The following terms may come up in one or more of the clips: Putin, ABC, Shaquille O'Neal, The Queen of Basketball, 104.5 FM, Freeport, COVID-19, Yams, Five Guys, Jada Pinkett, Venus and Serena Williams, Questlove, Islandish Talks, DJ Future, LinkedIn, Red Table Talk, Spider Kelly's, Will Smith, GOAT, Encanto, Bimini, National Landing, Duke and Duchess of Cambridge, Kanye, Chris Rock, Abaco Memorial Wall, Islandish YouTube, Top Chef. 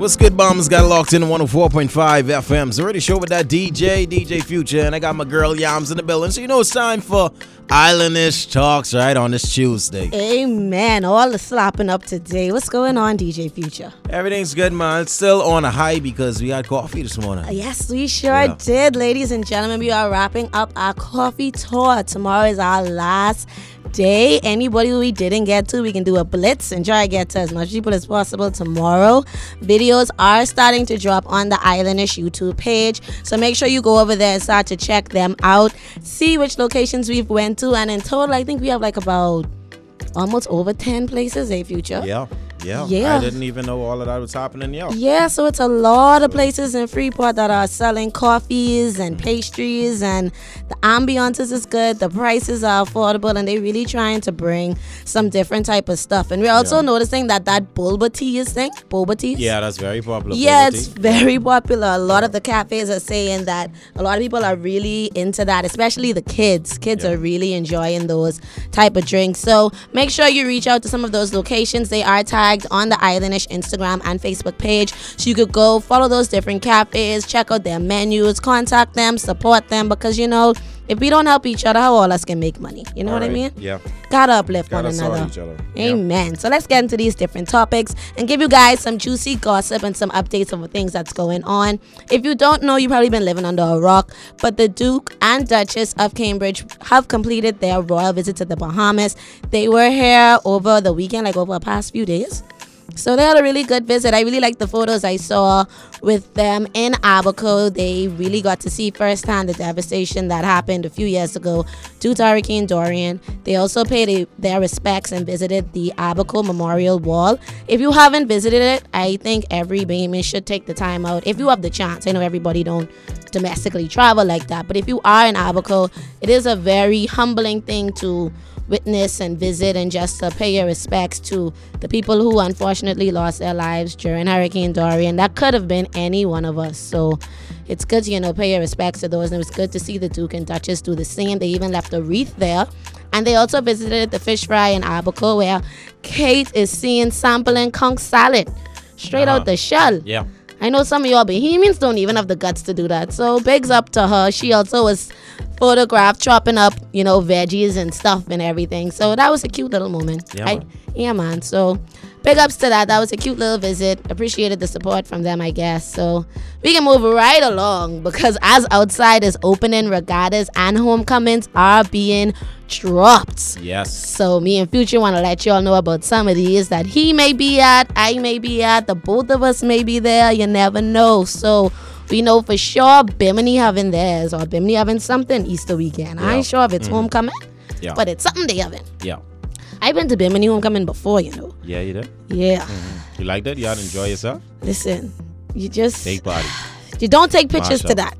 What's good, Bombers? Got locked in 104.5 FM. It's already show with that DJ Future, and I got my girl Yams in the building. So you know it's time for Islandish Talks, right, on this Tuesday. Amen. All the slapping up today. What's going on, DJ Future? Everything's good, man. It's still on a high because we had coffee this morning. Yes, we sure did, ladies and gentlemen. We are wrapping up our coffee tour. Tomorrow is our last day. Anybody we didn't get to, we can do a blitz and try to get to as much people as possible tomorrow. Videos are starting to drop on the Islandish YouTube page, so make sure you go over there and start to check them out, see which locations we've went to, and in total I think we have like about almost over 10 places, Future. Yeah. I didn't even know all of that was happening, Yeah, so it's a lot of places in Freeport that are selling coffees and pastries, and the ambiances is good, the prices are affordable, and they're really trying to bring some different type of stuff. And we're also noticing that boba tea is thing. Boba tea? Yeah, that's very popular. Yeah, it's very popular. A lot of the cafes are saying that a lot of people are really into that, especially the kids. Kids are really enjoying those type of drinks. So make sure you reach out to some of those locations. They are tied on the Islandish Instagram and Facebook page, so you could go follow those different cafes, check out their menus, contact them, support them, because you know, if we don't help each other, how all us can make money? You know what I mean? Yeah. Gotta uplift one another. Each other. Amen. So let's get into these different topics and give you guys some juicy gossip and some updates of the things that's going on. If you don't know, you've probably been living under a rock, but the Duke and Duchess of Cambridge have completed their royal visit to the Bahamas. They were here over the weekend, like over the past few days. So they had a really good visit. I really liked the photos I saw with them in Abaco. They really got to see firsthand the devastation that happened a few years ago due to Hurricane Dorian. They also paid their respects and visited the Abaco Memorial Wall. If you haven't visited it, I think every Bahamian should take the time out if you have the chance. I know everybody don't domestically travel like that, but if you are in Abaco, it is a very humbling thing to witness and visit, and just to pay your respects to the people who unfortunately lost their lives during Hurricane Dorian. That could have been any one of us. So it's good to, pay your respects to those. And it was good to see the Duke and Duchess do the same. They even left a wreath there. And they also visited the fish fry in Abaco, where Kate is seeing sampling conch salad straight out the shell. Yeah. I know some of y'all Bahamians don't even have the guts to do that. So bigs up to her. She also was photographed chopping up, veggies and stuff and everything. So that was a cute little moment. Yeah, man. So big ups to that. That was a cute little visit. Appreciated the support from them, I guess. So we can move right along, because as outside is opening, regattas and homecomings are being dropped. Yes. So me and Future want to let y'all know about some of these that he may be at, I may be at, the both of us may be there. You never know. So we know for sure Bimini having theirs, or Bimini having something Easter weekend. I ain't sure if it's homecoming, but it's something they having. Yeah. I've been to Bimini homecoming before, Yeah, you did? Yeah. You liked it? You had to enjoy yourself? Listen, you just take party. You don't take pictures to that.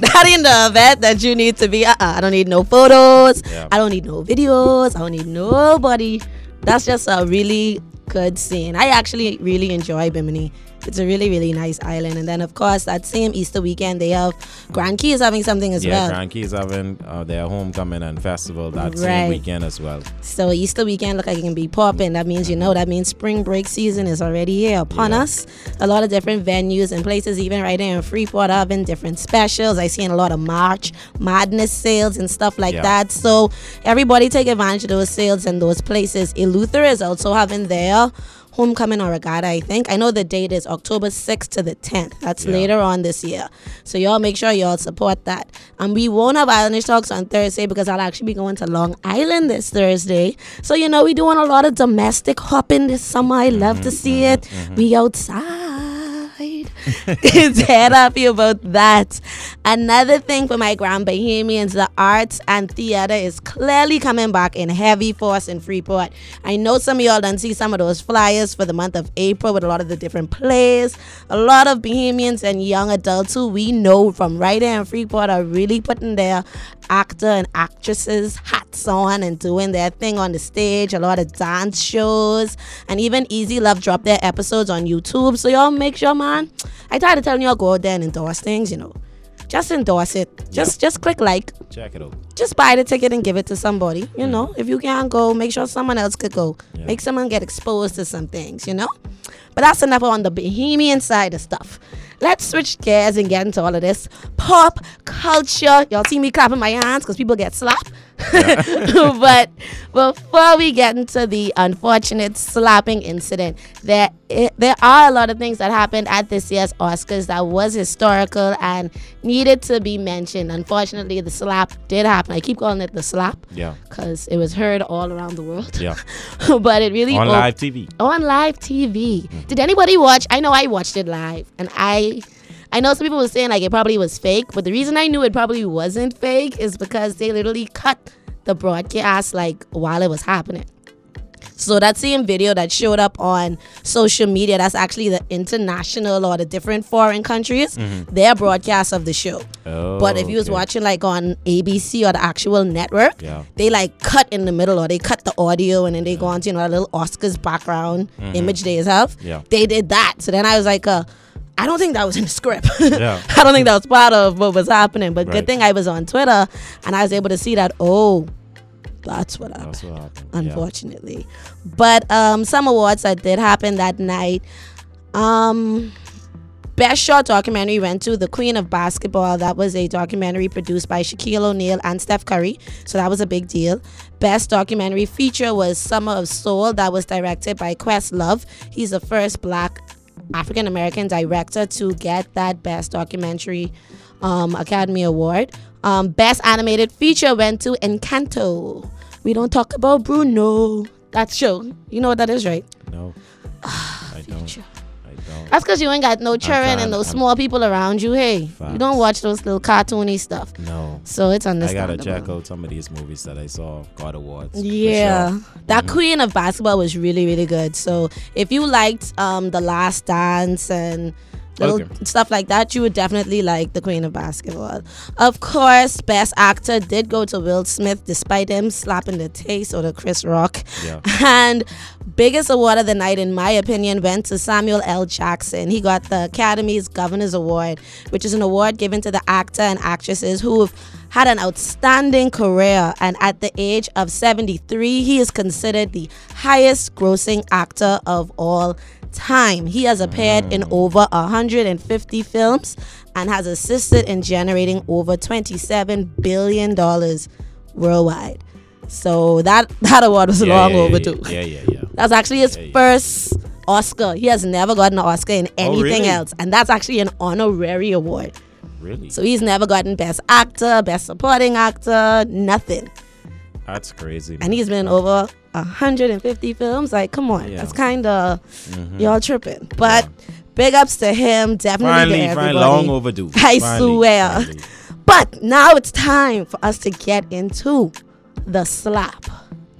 Not in the event that you need to be. I don't need no photos. Yeah. I don't need no videos. I don't need nobody. That's just a really good scene. I actually really enjoy Bimini. It's a really, really nice island. And then, of course, that same Easter weekend, they have Grand Keys having something as well. Yeah, Grand Keys having their homecoming and festival that same weekend as well. So Easter weekend look like it can be popping. That means, that means spring break season is already here upon us. A lot of different venues and places, even right there in Freeport, having different specials. I seen a lot of March Madness sales and stuff like that. So everybody take advantage of those sales and those places. Eleuthera is also having their homecoming or regatta, I think. I know the date is October 6th to the 10th. That's later on this year. So y'all make sure y'all support that. And we won't have Islandish Talks on Thursday because I'll actually be going to Long Island this Thursday. So, we're doing a lot of domestic hopping this summer. I love to see it. We outside. It's head happy about that. Another thing for my Grand Bahamians, the arts and theater is clearly coming back in heavy force in Freeport. I know some of y'all done see some of those flyers for the month of April with a lot of the different plays. A lot of Bahamians and young adults who we know from right there in Freeport are really putting their actor and actresses hats on and doing their thing on the stage. A lot of dance shows, and even Easy Love dropped their episodes on YouTube. So y'all make sure, man, I try to tell y'all, go out there and endorse things, just endorse it. Just click like. Check it out. Just buy the ticket and give it to somebody. You know, if you can't go, make sure someone else could go. Yep. Make someone get exposed to some things, you know. But that's enough on the bohemian side of stuff. Let's switch gears and get into all of this pop culture. Y'all see me clapping my hands because people get slapped. Yeah. But before we get into the unfortunate slapping incident, there are a lot of things that happened at this year's Oscars that was historical and needed to be mentioned. Unfortunately, the slap did happen. I keep calling it the slap, yeah, because it was heard all around the world. Yeah, but it really on live TV. On live TV. Mm-hmm. Did anybody watch? I know I watched it live, and I know some people were saying like it probably was fake, but the reason I knew it probably wasn't fake is because they literally cut the broadcast like while it was happening. So that same video that showed up on social media, that's actually the international or the different foreign countries, their broadcast of the show. Oh, but if you was watching like on ABC or the actual network, they like cut in the middle or they cut the audio and then they go on to, you know, a little Oscars background image they have. Yeah. They did that. So then I was like, I don't think that was in the script. Yeah. I don't think that was part of what was happening. But good thing I was on Twitter and I was able to see that, oh, that's what happened, unfortunately. Yeah. But some awards that did happen that night. Best Short Documentary went to The Queen of Basketball. That was a documentary produced by Shaquille O'Neal and Steph Curry. So that was a big deal. Best Documentary Feature was Summer of Soul. That was directed by Questlove. He's the first black African-American director to get that Best Documentary Academy Award. Best Animated Feature went to Encanto. We don't talk about Bruno. That show. You know what that is, right? No. I don't. That's because you ain't got no children and no small people around you. Hey, facts. You don't watch those little cartoony stuff. No. So it's understandable. I got to check out some of these movies that I saw got awards. Yeah. Sure. That Queen of Basketball was really, really good. So if you liked The Last Dance and little stuff like that, you would definitely like The Queen of Basketball. Of course, Best Actor did go to Will Smith, despite him slapping the taste out of Chris Rock. Yeah. And biggest award of the night, in my opinion, went to Samuel L. Jackson. He got the Academy's Governor's Award, which is an award given to the actor and actresses who have had an outstanding career, and at the age of 73, he is considered the highest grossing actor of all time. He has appeared in over 150 films and has assisted in generating over $27 billion worldwide. So that award was long overdue. Yeah. That's actually his first Oscar. He has never gotten an Oscar in anything else. And that's actually an honorary award. Really? So he's never gotten Best Actor, Best Supporting Actor, nothing. That's crazy, man. And he's been in over 150 films. Like, come on. Yeah. That's kind of, y'all tripping. But big ups to him. Definitely to everybody. Long overdue. I swear. But now it's time for us to get into the slap.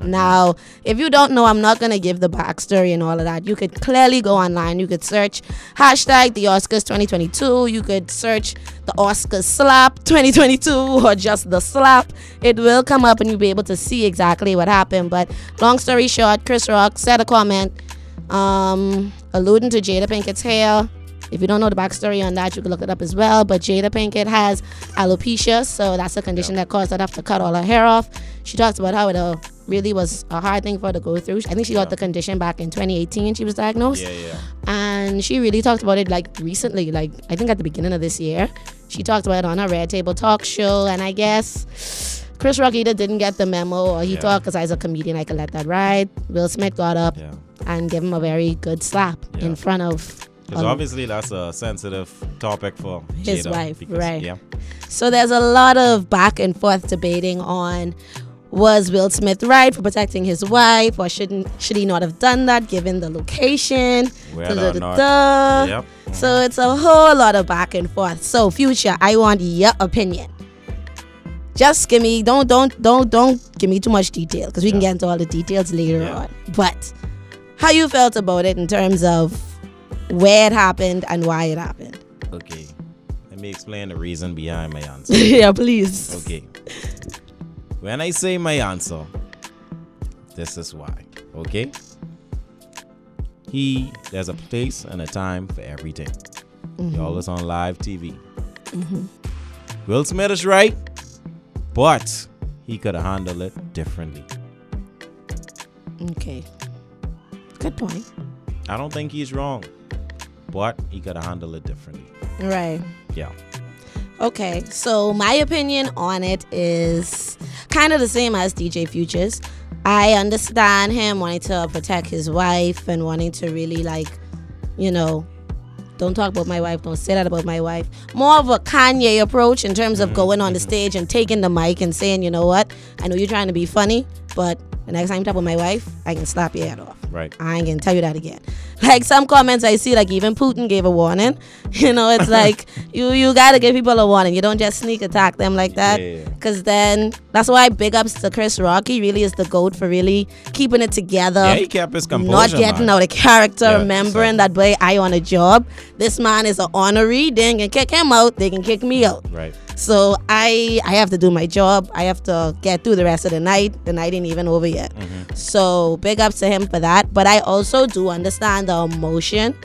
Now, if you don't know, I'm not going to give the backstory and all of that. You could clearly go online. You could search hashtag the Oscars 2022. You could search the Oscars slap 2022 or just the slap. It will come up and you'll be able to see exactly what happened. But long story short, Chris Rock said a comment alluding to Jada Pinkett's hair. If you don't know the backstory on that, you can look it up as well. But Jada Pinkett has alopecia, so that's a condition that caused her to have to cut all her hair off. She talks about how it really was a hard thing for her to go through. I think she got the condition back in 2018. She was diagnosed. Yeah. And she really talked about it like recently, like I think at the beginning of this year. She talked about it on her Red Table Talk show, and I guess Chris Rock either didn't get the memo or he thought because I was a comedian I could let that ride. Will Smith got up and gave him a very good slap in front of, because obviously that's a sensitive topic for his wife, right? Yeah. So there's a lot of back and forth debating on, was Will Smith right for protecting his wife, or should he not have done that given the location? Yep. So it's a whole lot of back and forth. So Future, I want your opinion. Just give me don't give me too much detail because we can get into all the details later on. But how you felt about it in terms of where it happened and why it happened. Okay. Let me explain the reason behind my answer. Yeah, please. Okay. When I say my answer, this is why. Okay? There's a place and a time for everything. Y'all is on live TV. Will Smith is right, but he could have handled it differently. Okay. Good point. I don't think he's wrong, but he could have handled it differently. Right. Yeah. Okay, so my opinion on it is kind of the same as DJ Future's. I understand him wanting to protect his wife and wanting to really, like, you know, don't talk about my wife, don't say that about my wife. More of a Kanye approach in terms of going on the stage and taking the mic and saying, you know what, I know you're trying to be funny, but the next time you talk about my wife, I can slap your head off. Right. I ain't gonna tell you that again. Like, some comments I see, like, even Putin gave a warning. You know, it's like, you gotta give people a warning. You don't just sneak attack them like that. Because then, that's why big ups to Chris Rock. He really is the GOAT for really keeping it together. Yeah, he kept his composure. Not getting out of character, remembering that, boy, I on a job. This man is an honoree. They can kick him out. They can kick me out. Right. So I have to do my job. I have to get through the rest of the night. The night ain't even over yet. So big ups to him for that. But I also do understand the emotion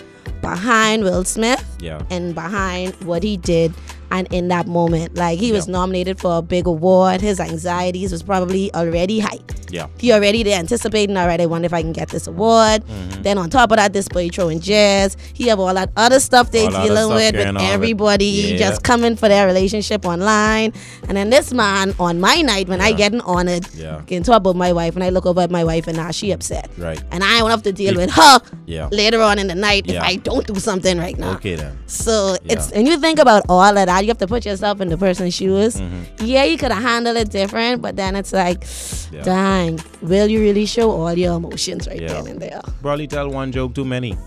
behind Will Smith and behind what he did and in that moment. Like, he was nominated for a big award. His anxieties was probably already high. He already there anticipating, all right, I wonder if I can get this award. Then on top of that, this boy throwing jazz. He have all that other stuff they dealing with everybody just coming for their relationship online. And then this man on my night when I getting honored, can talk about my wife, and I look over at my wife and now she upset. Right. And I don't have to deal with her later on in the night if I don't do something right now. Okay then. So it's, and you think about all of that, you have to put yourself in the person's shoes. Yeah, you could have handled it different, but then it's like, dang, will you really show all your emotions right then and there? Probably tell one joke too many.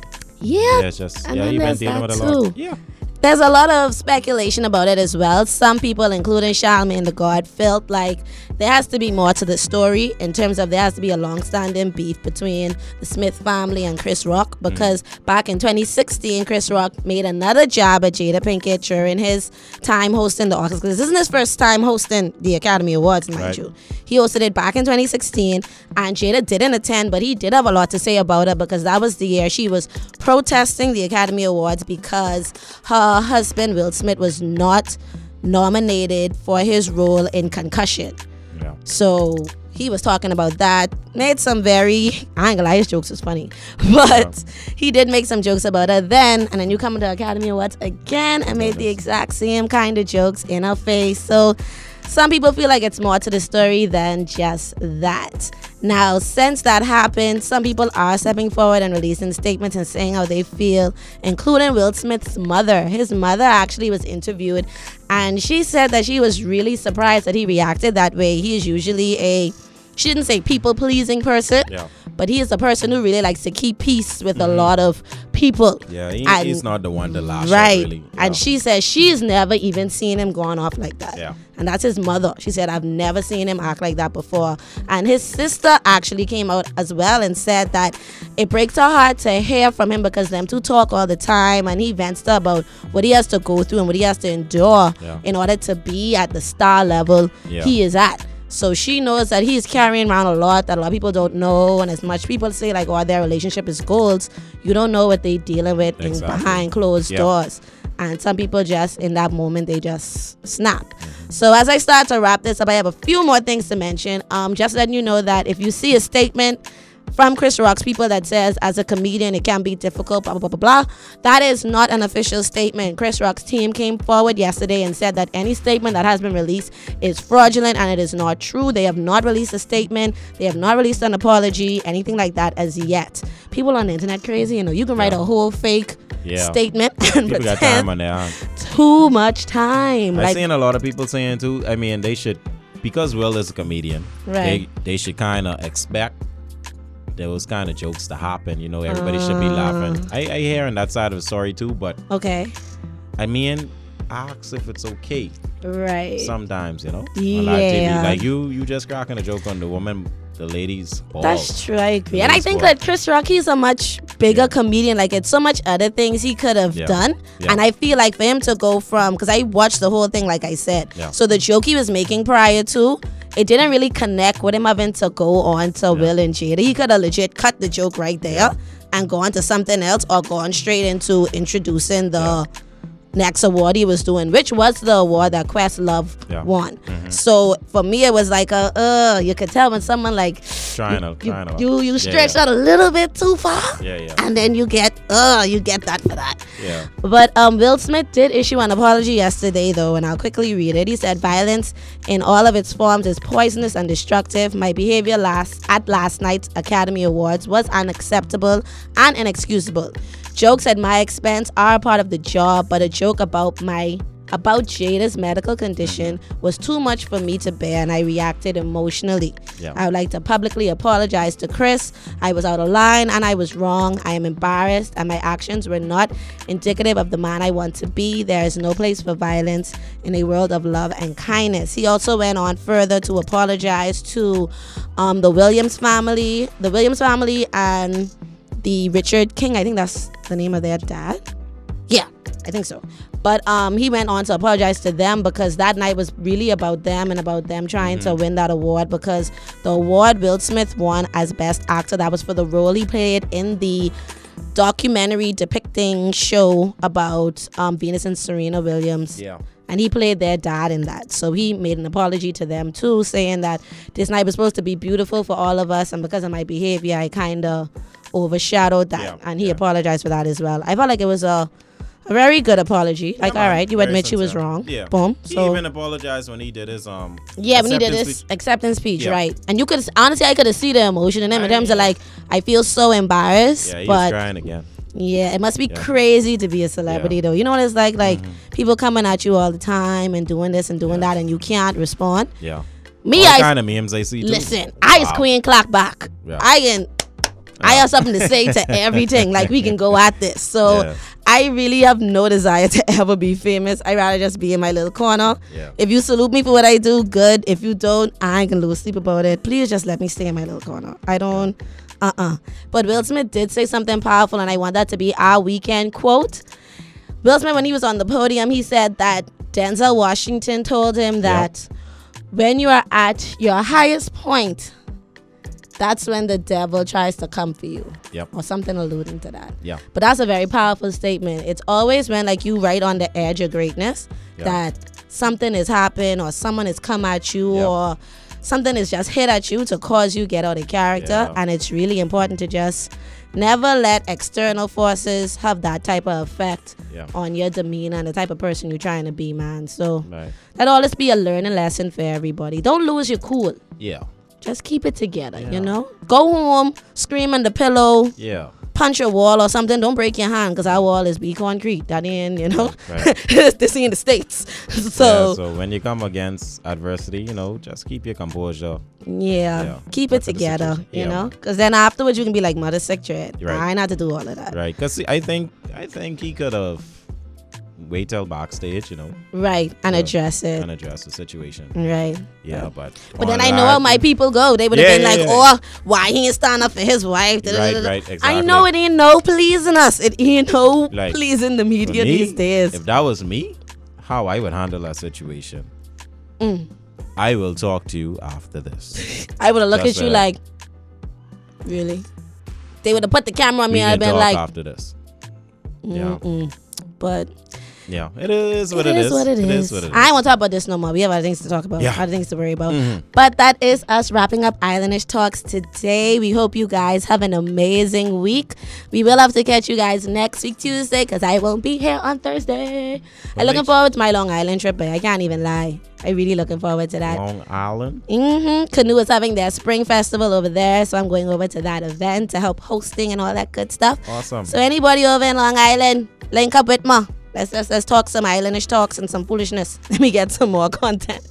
It's just, you've been dealing with a lot. There's a lot of speculation about it as well. Some people, including Charlemagne The God, felt like there has to be more to the story in terms of there has to be a long-standing beef between the Smith family and Chris Rock, because back in 2016, Chris Rock made another jab at Jada Pinkett during his time hosting the Oscars. This isn't his first time hosting the Academy Awards, mind you. He hosted it back in 2016, and Jada didn't attend, but he did have a lot to say about it because that was the year she was protesting the Academy Awards because her husband Will Smith was not nominated for his role in Concussion. So he was talking about that, made some very, I ain't gonna lie, his jokes was funny, but he did make some jokes about her then, and then you come to Academy Awards again and made the exact same kind of jokes in her face. So some people feel like it's more to the story than just that. Now, since that happened, some people are stepping forward and releasing statements and saying how they feel, including Will Smith's mother. His mother actually was interviewed, and she said that she was really surprised that he reacted that way. He is usually a, she didn't say people-pleasing person, but he is a person who really likes to keep peace with a lot of people. He's not the one to lash out, really. And she says she's never even seen him going off like that. And that's his mother. She said, I've never seen him act like that before. And his sister actually came out as well and said that it breaks her heart to hear from him because them two talk all the time, and he vents about what he has to go through and what he has to endure in order to be at the star level he is at. So she knows that he's carrying around a lot that a lot of people don't know. And as much people say, like, oh, their relationship is goals, you don't know what they're dealing with behind closed doors. And some people just, in that moment, they just snap. So as I start to wrap this up, I have a few more things to mention. Just letting you know that if you see a statement from Chris Rock's people that says, as a comedian, it can be difficult, blah, blah, blah, blah, blah, that is not an official statement. Chris Rock's team came forward yesterday and said that any statement that has been released is fraudulent and it is not true. They have not released a statement. They have not released an apology, anything like that as yet. People on the internet crazy, you know, you can write a whole fake statement and people got time on their hands. Too much time. I've seen a lot of people saying too, I mean, they should, because Will is a comedian, they should kind of expect those kind of jokes to happen, you know, everybody should be laughing. I hear on that side of the story too, but I mean, ask if it's okay. Sometimes, you know, on live TV, like you just cracking a joke on the woman, the ladies. That's true. I agree. And I think that Chris Rock, he's a much bigger comedian. Like, it's so much other things he could have done. And I feel like for him to go from, because I watched the whole thing, like I said. So the joke he was making prior to, it didn't really connect with him having to go on to Will and Jada. He could have legit cut the joke right there and gone to something else or gone straight into introducing the next award he was doing, which was the award that Questlove won. Mm-hmm. So for me, it was like, you could tell when someone like you stretch out a little bit too far, and then you get that for that. Yeah. But Will Smith did issue an apology yesterday, though, and I'll quickly read it. He said, "Violence in all of its forms is poisonous and destructive. My behavior at last night's Academy Awards was unacceptable and inexcusable. Jokes at my expense are a part of the job, but a joke about Jada's medical condition was too much for me to bear, and I reacted emotionally. Yeah. I would like to publicly apologize to Chris. I was out of line and I was wrong. I am embarrassed and my actions were not indicative of the man I want to be. There is no place for violence in a world of love and kindness." He also went on further to apologize to the Williams family and the Richard King. I think that's the name of their dad. Yeah, I think so. But he went on to apologize to them because that night was really about them and about them trying to win that award, because the award Will Smith won as Best Actor, that was for the role he played in the documentary depicting show about Venus and Serena Williams. Yeah. And he played their dad in that. So he made an apology to them too, saying that this night was supposed to be beautiful for all of us, and because of my behavior, I kind of overshadowed that. Yeah. And he apologized for that as well. I felt like it was a very good apology. Like, all right, you admit you was wrong. Yeah. Boom. So, he even apologized when he did his acceptance speech, right? And you could honestly, I could see the emotion in him in terms of like, I feel so embarrassed. Yeah, he was crying again. Yeah, it must be crazy to be a celebrity though. You know what it's like? Like people coming at you all the time and doing this and doing that, and you can't respond. Yeah. Me, all kind of memes I see. Listen, too. I is Queen Clock back. Yeah. I have something to say to everything. Like, we can go at this. So I really have no desire to ever be famous. I'd rather just be in my little corner. Yeah. If you salute me for what I do, good. If you don't, I ain't gonna lose sleep about it. Please just let me stay in my little corner. I don't But Will Smith did say something powerful, and I want that to be our weekend quote. Will Smith, when he was on the podium, he said that Denzel Washington told him that when you are at your highest point, that's when the devil tries to come for you. Yep. Or something alluding to that. Yeah. But that's a very powerful statement. It's always when like you right on the edge of greatness that something has happened, or someone has come at you, or something is just hit at you to cause you get out of character. Yeah. And it's really important to just never let external forces have that type of effect on your demeanor and the type of person you're trying to be, man. So that'll always be a learning lesson for everybody. Don't lose your cool. Yeah. Just keep it together, you know? Go home, scream on the pillow, punch a wall or something. Don't break your hand, because our wall is be concrete. That ain't, you know? Right. This ain't the States. So when you come against adversity, you know, just keep your composure. Yeah. Keep it together, you know? Because then afterwards you can be like, mother sick, dread. Right. I ain't had to do all of that. Right. Because I think he could have wait till backstage, you know, right, and address it, and address the situation, right? Yeah, but then I know how my people go. They would have been why he ain't stand up for his wife? Right, exactly. I know it ain't no pleasing us. It ain't no pleasing the media these days. If that was me, how I would handle that situation? I will talk to you after this. I would have looked at you like, really? They would have put the camera on me. I'd been like, after this, but. Yeah, it is what it is. I don't want to talk about this no more. We have other things to talk about, other things to worry about. But that is us wrapping up Islandish Talks today. We hope you guys have an amazing week. We will have to catch you guys next week Tuesday, because I won't be here on Thursday. I'm looking forward to my Long Island trip, but I can't even lie. I'm really looking forward to that. Long Island? Canoe is having their spring festival over there, so I'm going over to that event to help hosting and all that good stuff. Awesome. So anybody over in Long Island, link up with me. Let's talk some Islandish talks and some foolishness. Let me get some more content.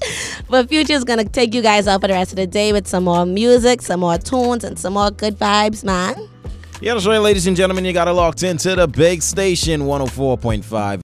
But Future's going to take you guys out for the rest of the day with some more music, some more tunes, and some more good vibes, man. Yeah, that's right, ladies and gentlemen. You got it locked into the big station, 104.5.